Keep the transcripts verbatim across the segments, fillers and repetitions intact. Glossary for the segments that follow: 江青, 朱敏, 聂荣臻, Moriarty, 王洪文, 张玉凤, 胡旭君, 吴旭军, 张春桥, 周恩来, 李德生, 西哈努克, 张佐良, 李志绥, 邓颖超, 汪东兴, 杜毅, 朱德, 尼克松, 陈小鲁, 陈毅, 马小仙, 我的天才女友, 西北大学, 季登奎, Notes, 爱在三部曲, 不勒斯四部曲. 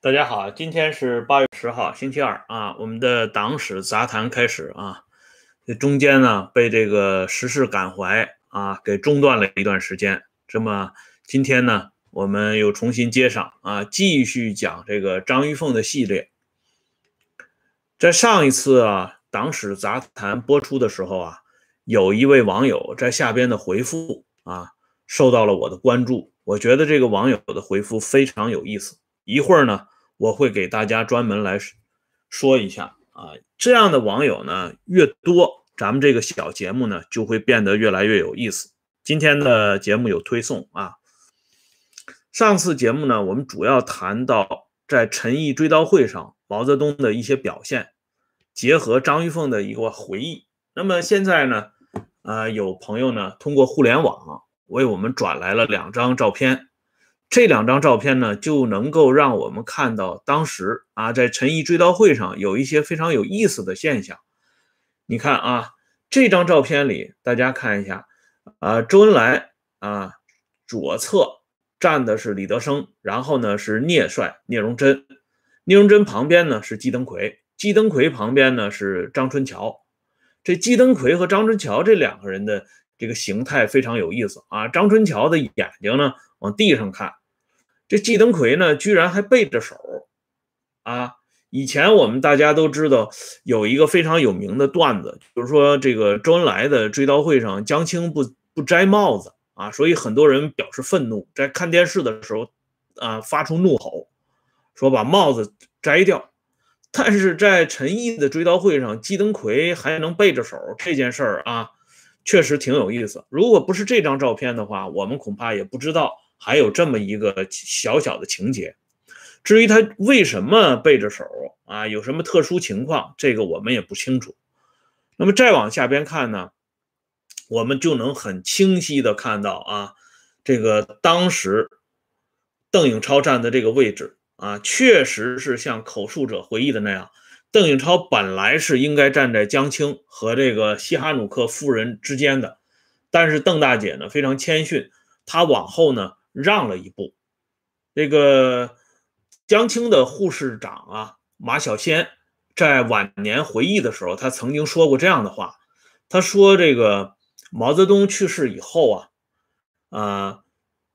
大家好，今天是八月十号星期二啊，我们的党史杂谈开始啊。这中间呢被这个时事感怀啊给中断了一段时间，这么今天呢我们又重新接上啊，继续讲这个张玉凤的系列。在上一次啊党史杂谈播出的时候啊，有一位网友在下边的回复啊受到了我的关注，我觉得这个网友的回复非常有意思，一会儿呢我会给大家专门来说一下啊。这样的网友呢越多，咱们这个小节目呢就会变得越来越有意思。今天的节目有推送啊。上次节目呢我们主要谈到在陈毅追悼会上毛泽东的一些表现，结合张玉凤的一个回忆。那么现在呢呃有朋友呢通过互联网为我们转来了两张照片。这两张照片呢就能够让我们看到当时啊在陈毅追悼会上有一些非常有意思的现象。你看啊，这张照片里大家看一下啊，周恩来啊左侧站的是李德生，然后呢是聂帅聂荣臻，聂荣臻旁边呢是季登奎，季登奎旁边呢是张春桥。这季登奎和张春桥这两个人的这个形态非常有意思啊，张春桥的眼睛呢往地上看，这季登奎呢居然还背着手啊。以前我们大家都知道有一个非常有名的段子，就是说这个周恩来的追悼会上江青不不摘帽子啊，所以很多人表示愤怒，在看电视的时候啊发出怒吼说把帽子摘掉。但是在陈毅的追悼会上季登奎还能背着手，这件事儿啊确实挺有意思。如果不是这张照片的话，我们恐怕也不知道还有这么一个小小的情节。至于他为什么背着手啊，有什么特殊情况，这个我们也不清楚。那么再往下边看呢，我们就能很清晰的看到啊，这个当时邓颖超站的这个位置啊，确实是像口述者回忆的那样，邓颖超本来是应该站在江青和这个西哈努克夫人之间的，但是邓大姐呢非常谦逊，她往后呢让了一步。这个江青的护士长啊马小仙在晚年回忆的时候，他曾经说过这样的话，他说这个毛泽东去世以后啊，呃，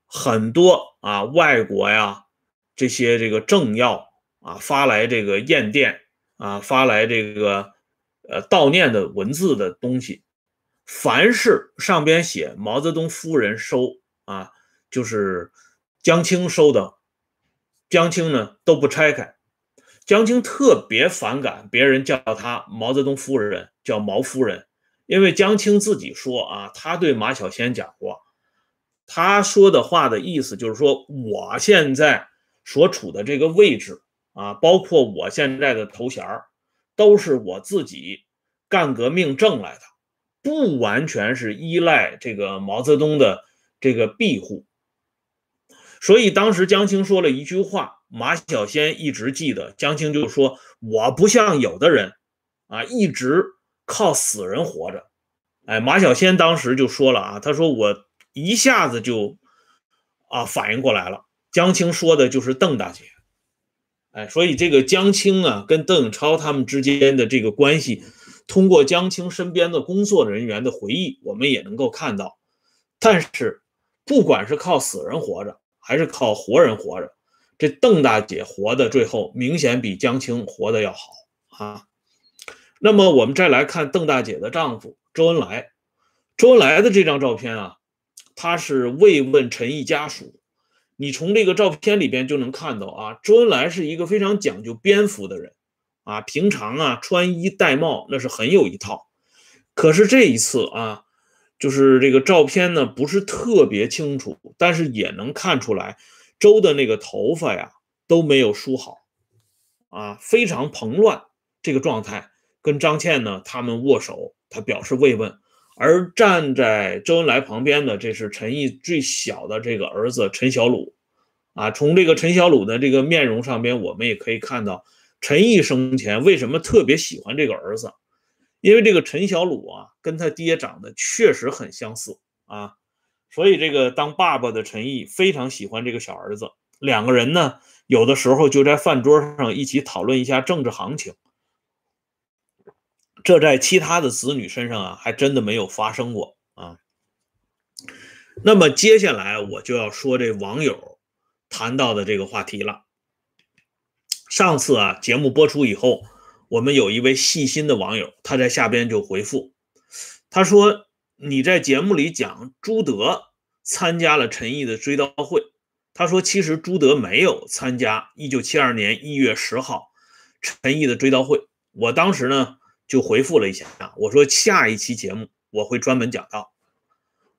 很多啊外国呀这些这个政要啊发来这个唁电啊，发来这个呃悼念的文字的东西，凡是上边写毛泽东夫人收啊，就是江青收的，江青呢都不拆开。江青特别反感别人叫他毛泽东夫人，叫毛夫人，因为江青自己说啊，他对马小仙讲过，他说的话的意思就是说，我现在所处的这个位置啊，包括我现在的头衔都是我自己干革命挣来的，不完全是依赖这个毛泽东的这个庇护。所以当时江青说了一句话，马小仙一直记得，江青就说，我不像有的人啊，一直靠死人活着。哎，马小仙当时就说了啊，他说我一下子就啊反应过来了，江青说的就是邓大姐。哎，所以这个江青啊跟邓颖超他们之间的这个关系，通过江青身边的工作人员的回忆我们也能够看到。但是不管是靠死人活着还是靠活人活着，这邓大姐活的最后明显比江青活的要好啊。那么我们再来看邓大姐的丈夫周恩来，周恩来的这张照片啊，他是慰问陈毅家属。你从这个照片里边就能看到啊，周恩来是一个非常讲究蝙蝠的人啊，平常啊穿衣戴帽那是很有一套。可是这一次啊，就是这个照片呢不是特别清楚，但是也能看出来周的那个头发呀都没有梳好啊，非常蓬乱这个状态。跟张倩呢他们握手，他表示慰问。而站在周恩来旁边的，这是陈毅最小的这个儿子陈小鲁啊。从这个陈小鲁的这个面容上边，我们也可以看到陈毅生前为什么特别喜欢这个儿子，因为这个陈小鲁啊跟他爹长得确实很相似啊，所以这个当爸爸的陈毅非常喜欢这个小儿子。两个人呢，有的时候就在饭桌上一起讨论一下政治行情。这在其他的子女身上啊，还真的没有发生过啊。那么接下来我就要说这网友谈到的这个话题了。上次啊，节目播出以后，我们有一位细心的网友，他在下边就回复，他说你在节目里讲朱德参加了陈毅的追悼会，他说其实朱德没有参加一九七二年一月十号陈毅的追悼会。我当时呢就回复了一下，我说下一期节目我会专门讲到。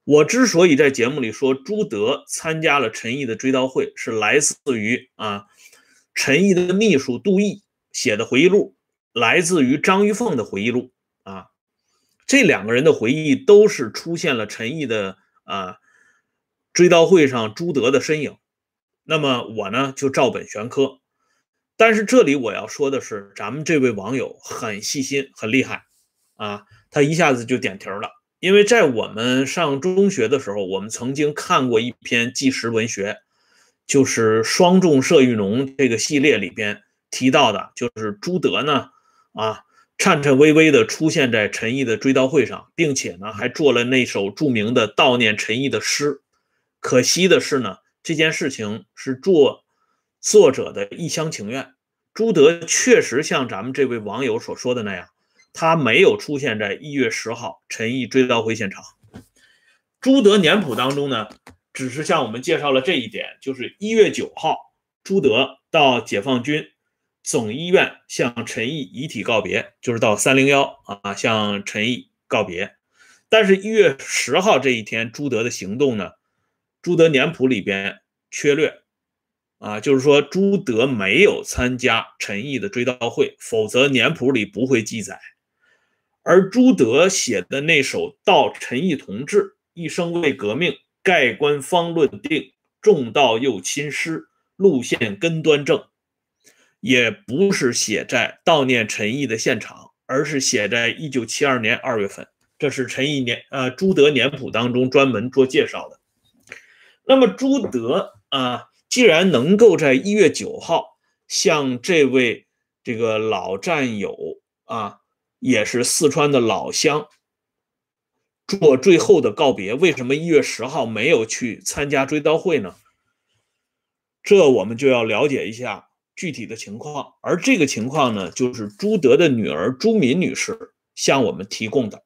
我之所以在节目里说朱德参加了陈毅的追悼会，是来自于啊陈毅的秘书杜毅写的回忆录，来自于张玉凤的回忆录啊。这两个人的回忆都是出现了陈毅的啊追悼会上朱德的身影。那么我呢就照本宣科。但是这里我要说的是，咱们这位网友很细心很厉害啊，他一下子就点题了。因为在我们上中学的时候，我们曾经看过一篇纪实文学，就是双重社育农这个系列里边提到的，就是朱德呢啊颤颤巍巍的出现在陈毅的追悼会上，并且呢还做了那首著名的悼念陈毅的诗。可惜的是呢，这件事情是做作者的一厢情愿，朱德确实像咱们这位网友所说的那样，他没有出现在一月十号陈毅追悼会现场。朱德年谱当中呢，只是向我们介绍了这一点，就是一月九号朱德到解放军总医院向陈毅遗体告别，就是到三零一啊向陈毅告别。但是一月十号这一天朱德的行动呢，朱德年谱里边缺略。啊，就是说朱德没有参加陈毅的追悼会，否则年谱里不会记载。而朱德写的那首悼陈毅同志一生为革命，盖棺方论定，重道又亲师，路线根端正，也不是写在悼念陈毅的现场，而是写在一九七二年二月份。这是陈毅年呃朱德年谱当中专门做介绍的。那么朱德啊，既然能够在一月九号向这位这个老战友啊，也是四川的老乡做最后的告别，为什么一月十号没有去参加追悼会呢？这我们就要了解一下具体的情况。而这个情况呢，就是朱德的女儿朱敏女士向我们提供的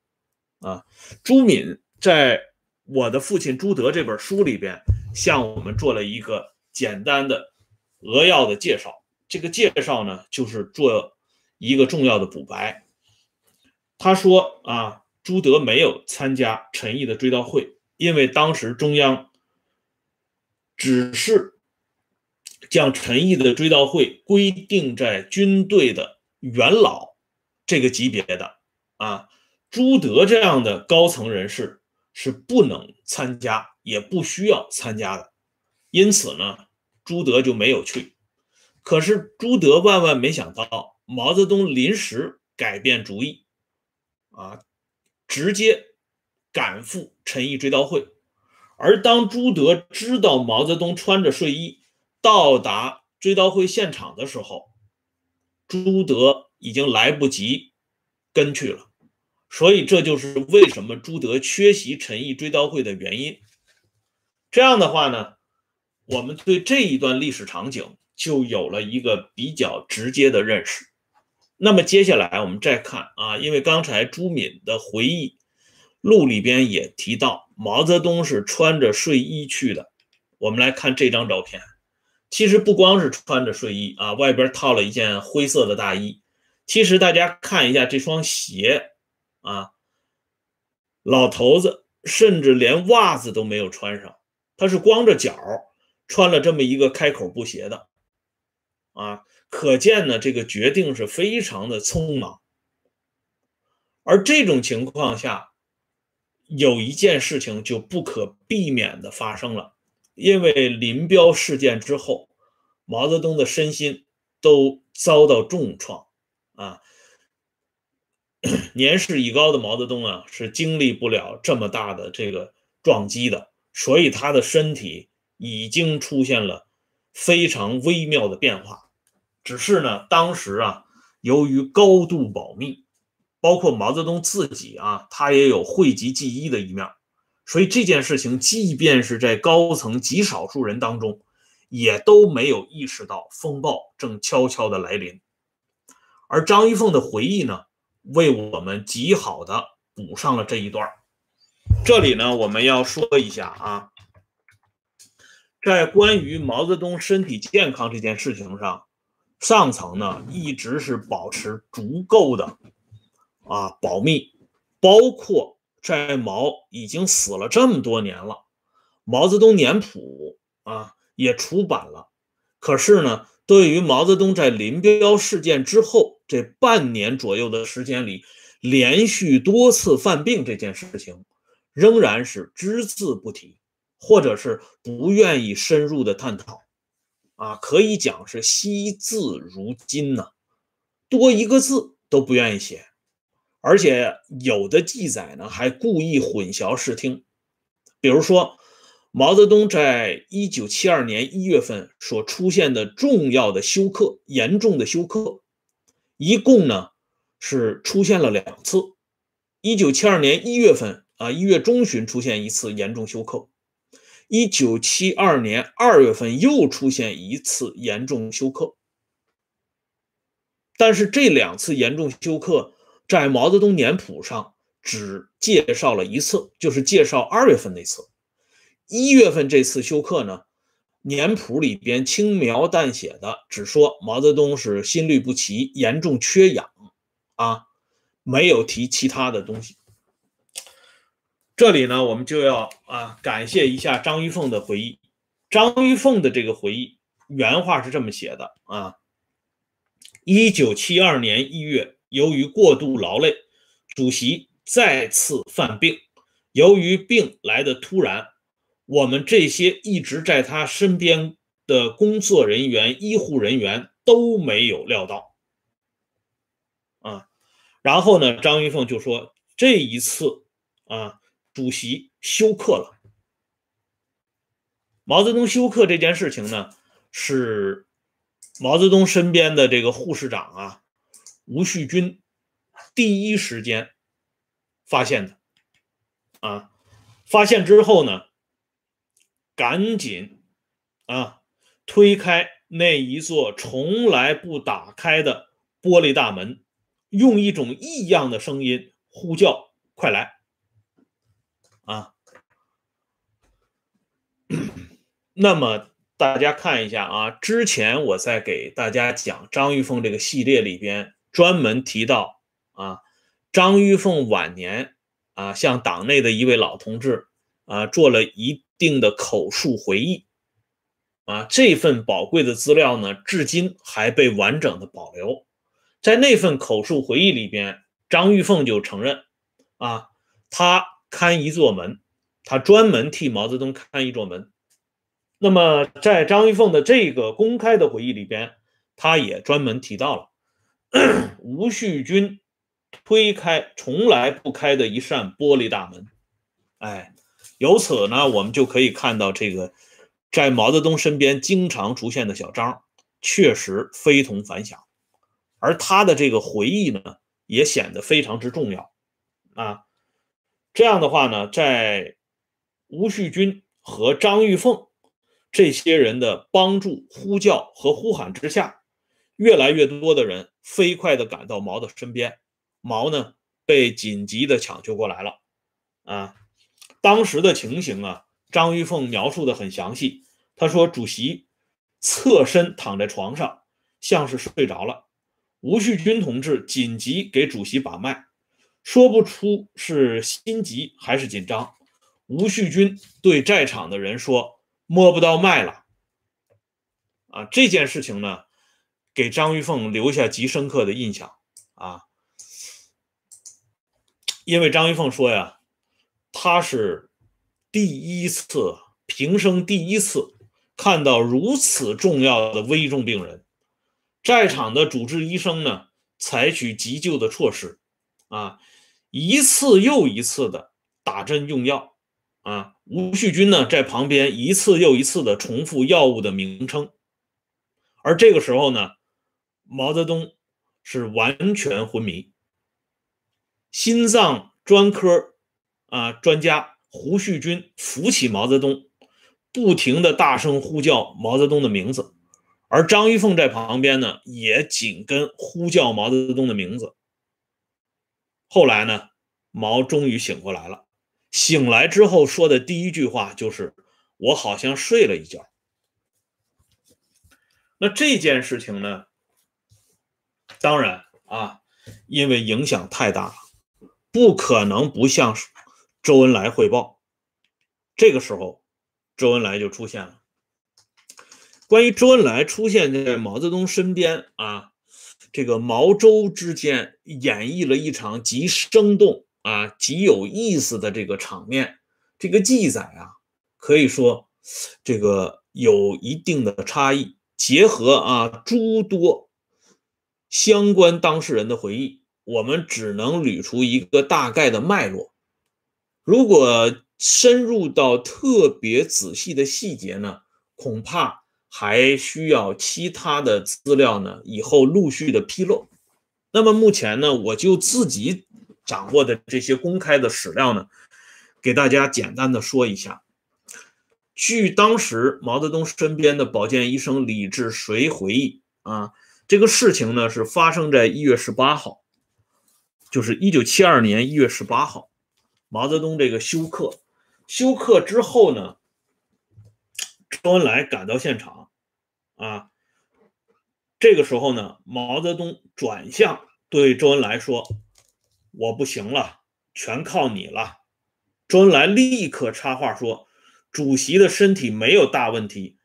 啊。朱敏在我的父亲朱德这本书里边向我们做了一个简单的扼要的介绍，这个介绍呢就是做一个重要的补白。他说啊，朱德没有参加陈毅的追悼会，因为当时中央只是将陈毅的追悼会规定在军队的元老这个级别的啊，朱德这样的高层人士是不能参加也不需要参加的，因此呢朱德就没有去。可是朱德万万没想到，毛泽东临时改变主意啊，直接赶赴陈毅追悼会。而当朱德知道毛泽东穿着睡衣到达追悼会现场的时候，朱德已经来不及跟去了。所以这就是为什么朱德缺席陈毅追悼会的原因。这样的话呢，我们对这一段历史场景就有了一个比较直接的认识。那么接下来我们再看啊，因为刚才朱敏的回忆录里边也提到毛泽东是穿着睡衣去的，我们来看这张照片。其实不光是穿着睡衣啊，外边套了一件灰色的大衣。其实大家看一下这双鞋啊，老头子甚至连袜子都没有穿上，他是光着脚穿了这么一个开口布鞋的啊，可见呢这个决定是非常的匆忙。而这种情况下有一件事情就不可避免的发生了，因为林彪事件之后毛泽东的身心都遭到重创啊。年事已高的毛泽东啊，是经历不了这么大的这个撞击的，所以他的身体已经出现了非常微妙的变化。只是呢，当时啊，由于高度保密，包括毛泽东自己啊，他也有讳疾忌医的一面，所以这件事情即便是在高层极少数人当中，也都没有意识到风暴正悄悄的来临。而张一凤的回忆呢，为我们极好的补上了这一段。这里呢，我们要说一下啊，在关于毛泽东身体健康这件事情上，上层呢一直是保持足够的啊保密，包括在毛已经死了这么多年了，毛泽东年谱啊也出版了。可是呢，对于毛泽东在林彪事件之后这半年左右的时间里，连续多次犯病这件事情，仍然是只字不提，或者是不愿意深入的探讨。啊，可以讲是惜字如金呢、啊，多一个字都不愿意写，而且有的记载呢还故意混淆视听。比如说，毛泽东在一九七二年一月份所出现的重要的休克，严重的休克，一共呢是出现了两次。一九七二年一月份啊，一月中旬出现一次严重休克。一九七二年二月份又出现一次严重休克，但是这两次严重休克在毛泽东年谱上只介绍了一次，就是介绍二月份那次。一月份这次休克呢，年谱里边轻描淡写的只说毛泽东是心律不齐，严重缺氧啊，没有提其他的东西。这里呢，我们就要啊感谢一下张一凤的回忆。张一凤的这个回忆原话是这么写的啊 ：一九七二年一月，由于过度劳累，主席再次犯病。由于病来得突然，我们这些一直在他身边的工作人员、医护人员都没有料到。啊，然后呢，张一凤就说这一次啊。主席休克了。毛泽东休克这件事情呢，是毛泽东身边的这个护士长啊，吴旭军第一时间发现的啊。发现之后呢，赶紧啊推开那一座从来不打开的玻璃大门，用一种异样的声音呼叫：“快来！”啊，那么大家看一下啊，之前我在给大家讲张玉凤这个系列里边专门提到啊，张玉凤晚年啊向党内的一位老同志啊做了一定的口述回忆啊，这份宝贵的资料呢，至今还被完整的保留。在那份口述回忆里边，张玉凤就承认啊，他看一座门，他专门替毛泽东看一座门。那么在张一凤的这个公开的回忆里边，他也专门提到了吴旭军推开从来不开的一扇玻璃大门。哎，由此呢，我们就可以看到这个在毛泽东身边经常出现的小张确实非同凡响，而他的这个回忆呢也显得非常之重要啊。这样的话呢，在吴旭军和张玉凤这些人的帮助、呼叫和呼喊之下，越来越多的人飞快地赶到毛的身边，毛呢被紧急地抢救过来了啊。当时的情形啊，张玉凤描述的很详细，他说主席侧身躺在床上，像是睡着了，吴旭军同志紧急给主席把脉，说不出是心急还是紧张。吴旭军对在场的人说：“摸不到脉了。”啊，这件事情呢，给张玉凤留下极深刻的印象啊。因为张玉凤说呀，他是第一次，平生第一次看到如此重要的危重病人，在场的主治医生呢，采取急救的措施。啊，一次又一次的打针用药啊，吴旭军呢在旁边一次又一次的重复药物的名称而这个时候呢，毛泽东是完全昏迷。心脏专科啊专家胡旭君扶起毛泽东，不停的大声呼叫毛泽东的名字，而张玉凤在旁边呢，也紧跟呼叫毛泽东的名字。后来呢，毛终于醒过来了，醒来之后说的第一句话就是我好像睡了一觉。那这件事情呢，当然啊，因为影响太大了，不可能不向周恩来汇报。这个时候周恩来就出现了。关于周恩来出现在毛泽东身边啊，这个毛周之间演绎了一场极生动啊极有意思的这个场面。这个记载啊，可以说这个有一定的差异，结合啊诸多相关当事人的回忆，我们只能捋出一个大概的脉络。如果深入到特别仔细的细节呢，恐怕还需要其他的资料呢，以后陆续的披露。那么目前呢，我就自己掌握的这些公开的史料呢，给大家简单的说一下。据当时毛泽东身边的保健医生李志绥回忆啊，这个事情呢是发生在一月十八号，就是一九七二年一月十八号，毛泽东这个休克，休克之后呢，周恩来赶到现场啊，这个时候呢，毛泽东转向对周恩来说：“我不行了，全靠你了。”周恩来立刻插话说，主席的身体没有大问题，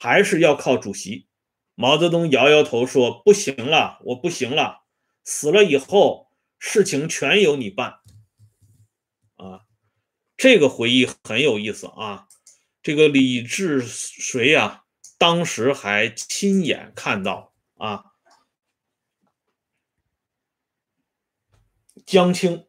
还是要靠主席。毛泽东摇摇头说，不行了，我不行了，死了以后事情全由你办。啊，这个回忆很有意思啊，这个李志绥啊，当时还亲眼看到啊，江青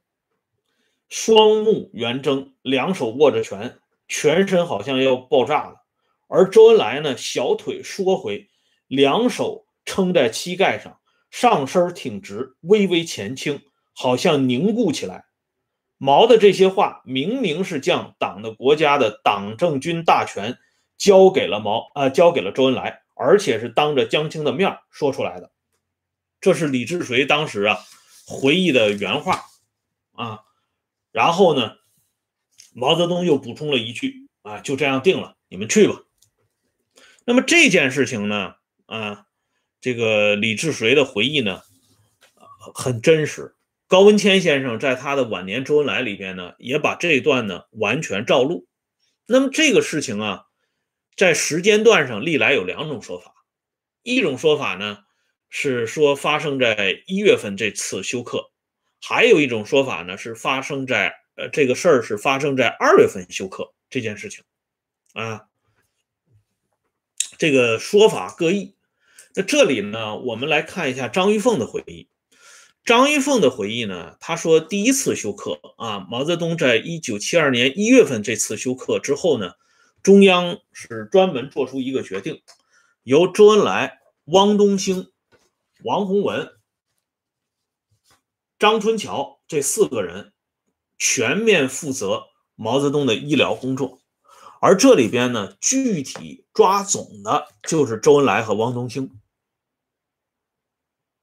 双目圆睁，两手握着拳，全身好像要爆炸了，而周恩来呢，小腿缩回，两手撑在膝盖上，上身挺直，微微前倾，好像凝固起来。毛的这些话明明是将党的国家的党政军大权交给了毛啊、呃，交给了周恩来，而且是当着江青的面说出来的。这是李志绥当时啊回忆的原话啊，然后呢？毛泽东又补充了一句啊，就这样定了，你们去吧。那么这件事情呢，啊，这个李志绥的回忆呢，很真实。高文谦先生在他的晚年周恩来里边呢，也把这一段呢完全照录。那么这个事情啊，在时间段上历来有两种说法，一种说法呢是说发生在一月份这次休克，还有一种说法呢是发生在呃，这个事儿是发生在二月份休克这件事情，啊，这个说法各异。那这里呢，我们来看一下张玉凤的回忆。张玉凤的回忆呢，他说第一次休克啊，毛泽东在一九七二年一月份这次休克之后呢，中央是专门做出一个决定，由周恩来、汪东兴、王洪文、张春桥这四个人全面负责毛泽东的医疗工作，而这里边呢，具体抓总的就是周恩来和汪东兴。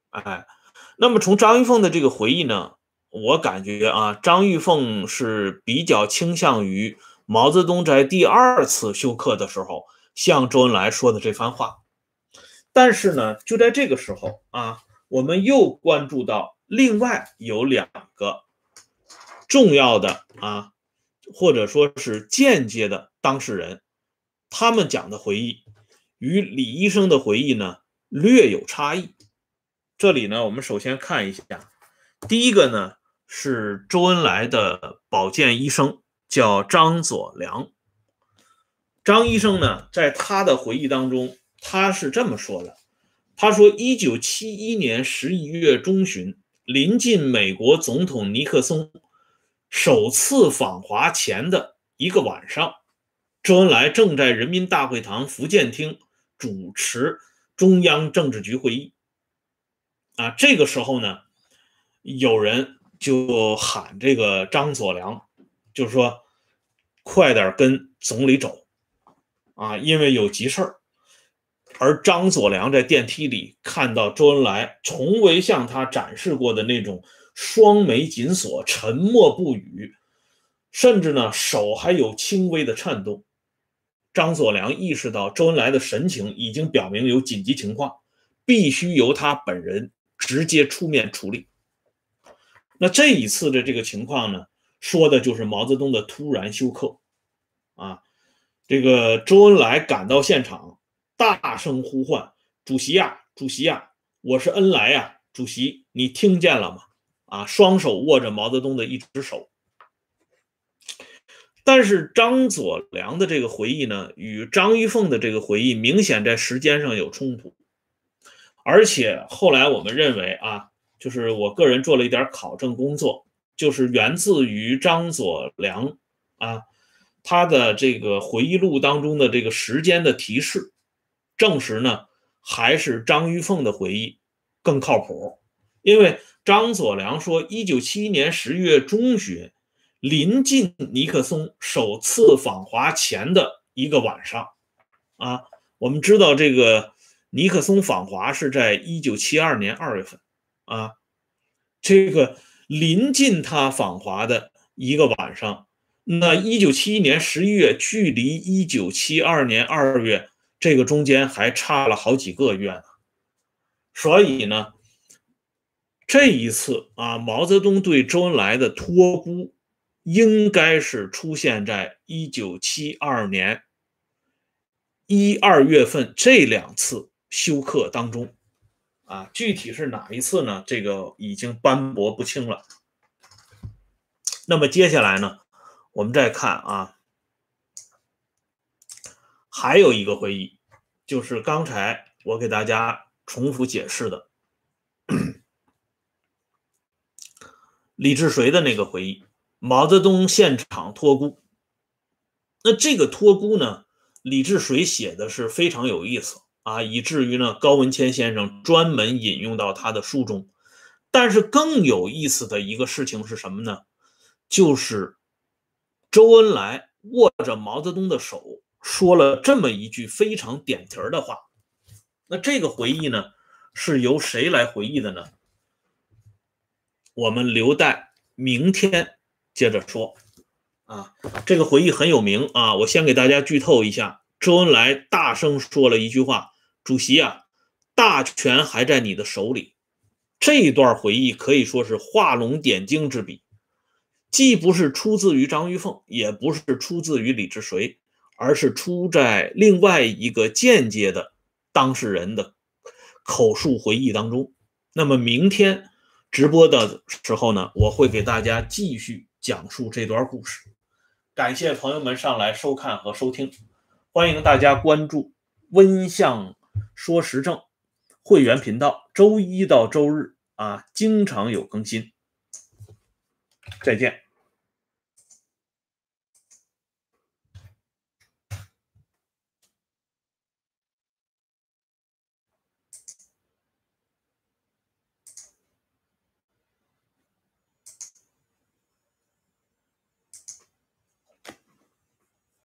哎，那么从张玉凤的这个回忆呢，我感觉啊，张玉凤是比较倾向于毛泽东在第二次休克的时候向周恩来说的这番话。但是呢，就在这个时候啊，我们又关注到另外有两个重要的啊，或者说是间接的当事人，他们讲的回忆与李医生的回忆呢略有差异。这里呢，我们首先看一下，第一个呢是周恩来的保健医生，叫张佐良。张医生呢，在他的回忆当中，他是这么说的，他说一九七一年十一月中旬，临近美国总统尼克松首次访华前的一个晚上，周恩来正在人民大会堂福建厅主持中央政治局会议啊。这个时候呢，有人就喊这个张所良，就是说快点跟总理走啊，因为有急事儿。而张所良在电梯里看到周恩来从未向他展示过的那种双眉紧锁、沉默不语，甚至呢手还有轻微的颤动。张所良意识到周恩来的神情已经表明有紧急情况，必须由他本人直接出面处理。那这一次的这个情况呢，说的就是毛泽东的突然休克啊。这个周恩来赶到现场，大声呼唤：主席呀，主席呀，我是恩来呀，主席，你听见了吗？啊，双手握着毛泽东的一只手。但是张所良的这个回忆呢，与张玉凤的这个回忆明显在时间上有冲突，而且后来我们认为啊，就是我个人做了一点考证工作，就是源自于张所良啊，他的这个回忆录当中的这个时间的提示，证实呢还是张玉凤的回忆更靠谱，因为张所良说一九七一年十月中旬。临近尼克松首次访华前的一个晚上啊，我们知道这个尼克松访华是在一九七二年二月份啊，这个临近他访华的一个晚上，那一九七一年十一月距离一九七二年二月这个中间还差了好几个月呢。所以呢，这一次啊，毛泽东对周恩来的托孤应该是出现在一九七二年一、二月份这两次休克当中啊，具体是哪一次呢？这个已经斑驳不清了。那么接下来呢，我们再看啊，还有一个回忆，就是刚才我给大家重复解释的李志绥的那个回忆。毛泽东现场托孤，那这个托孤呢，李志绥写的是非常有意思啊，以至于呢高文谦先生专门引用到他的书中。但是更有意思的一个事情是什么呢？就是周恩来握着毛泽东的手，说了这么一句非常点题的话。那这个回忆呢，是由谁来回忆的呢？我们留待明天接着说啊，这个回忆很有名啊，我先给大家剧透一下，周恩来大声说了一句话：主席啊，大权还在你的手里。这一段回忆可以说是画龙点睛之笔，既不是出自于张玉凤，也不是出自于李志绥，而是出在另外一个间接的当事人的口述回忆当中。那么明天直播的时候呢，我会给大家继续讲述这段故事。感谢朋友们上来收看和收听，欢迎大家关注温相说时政会员频道，周一到周日啊，经常有更新。再见。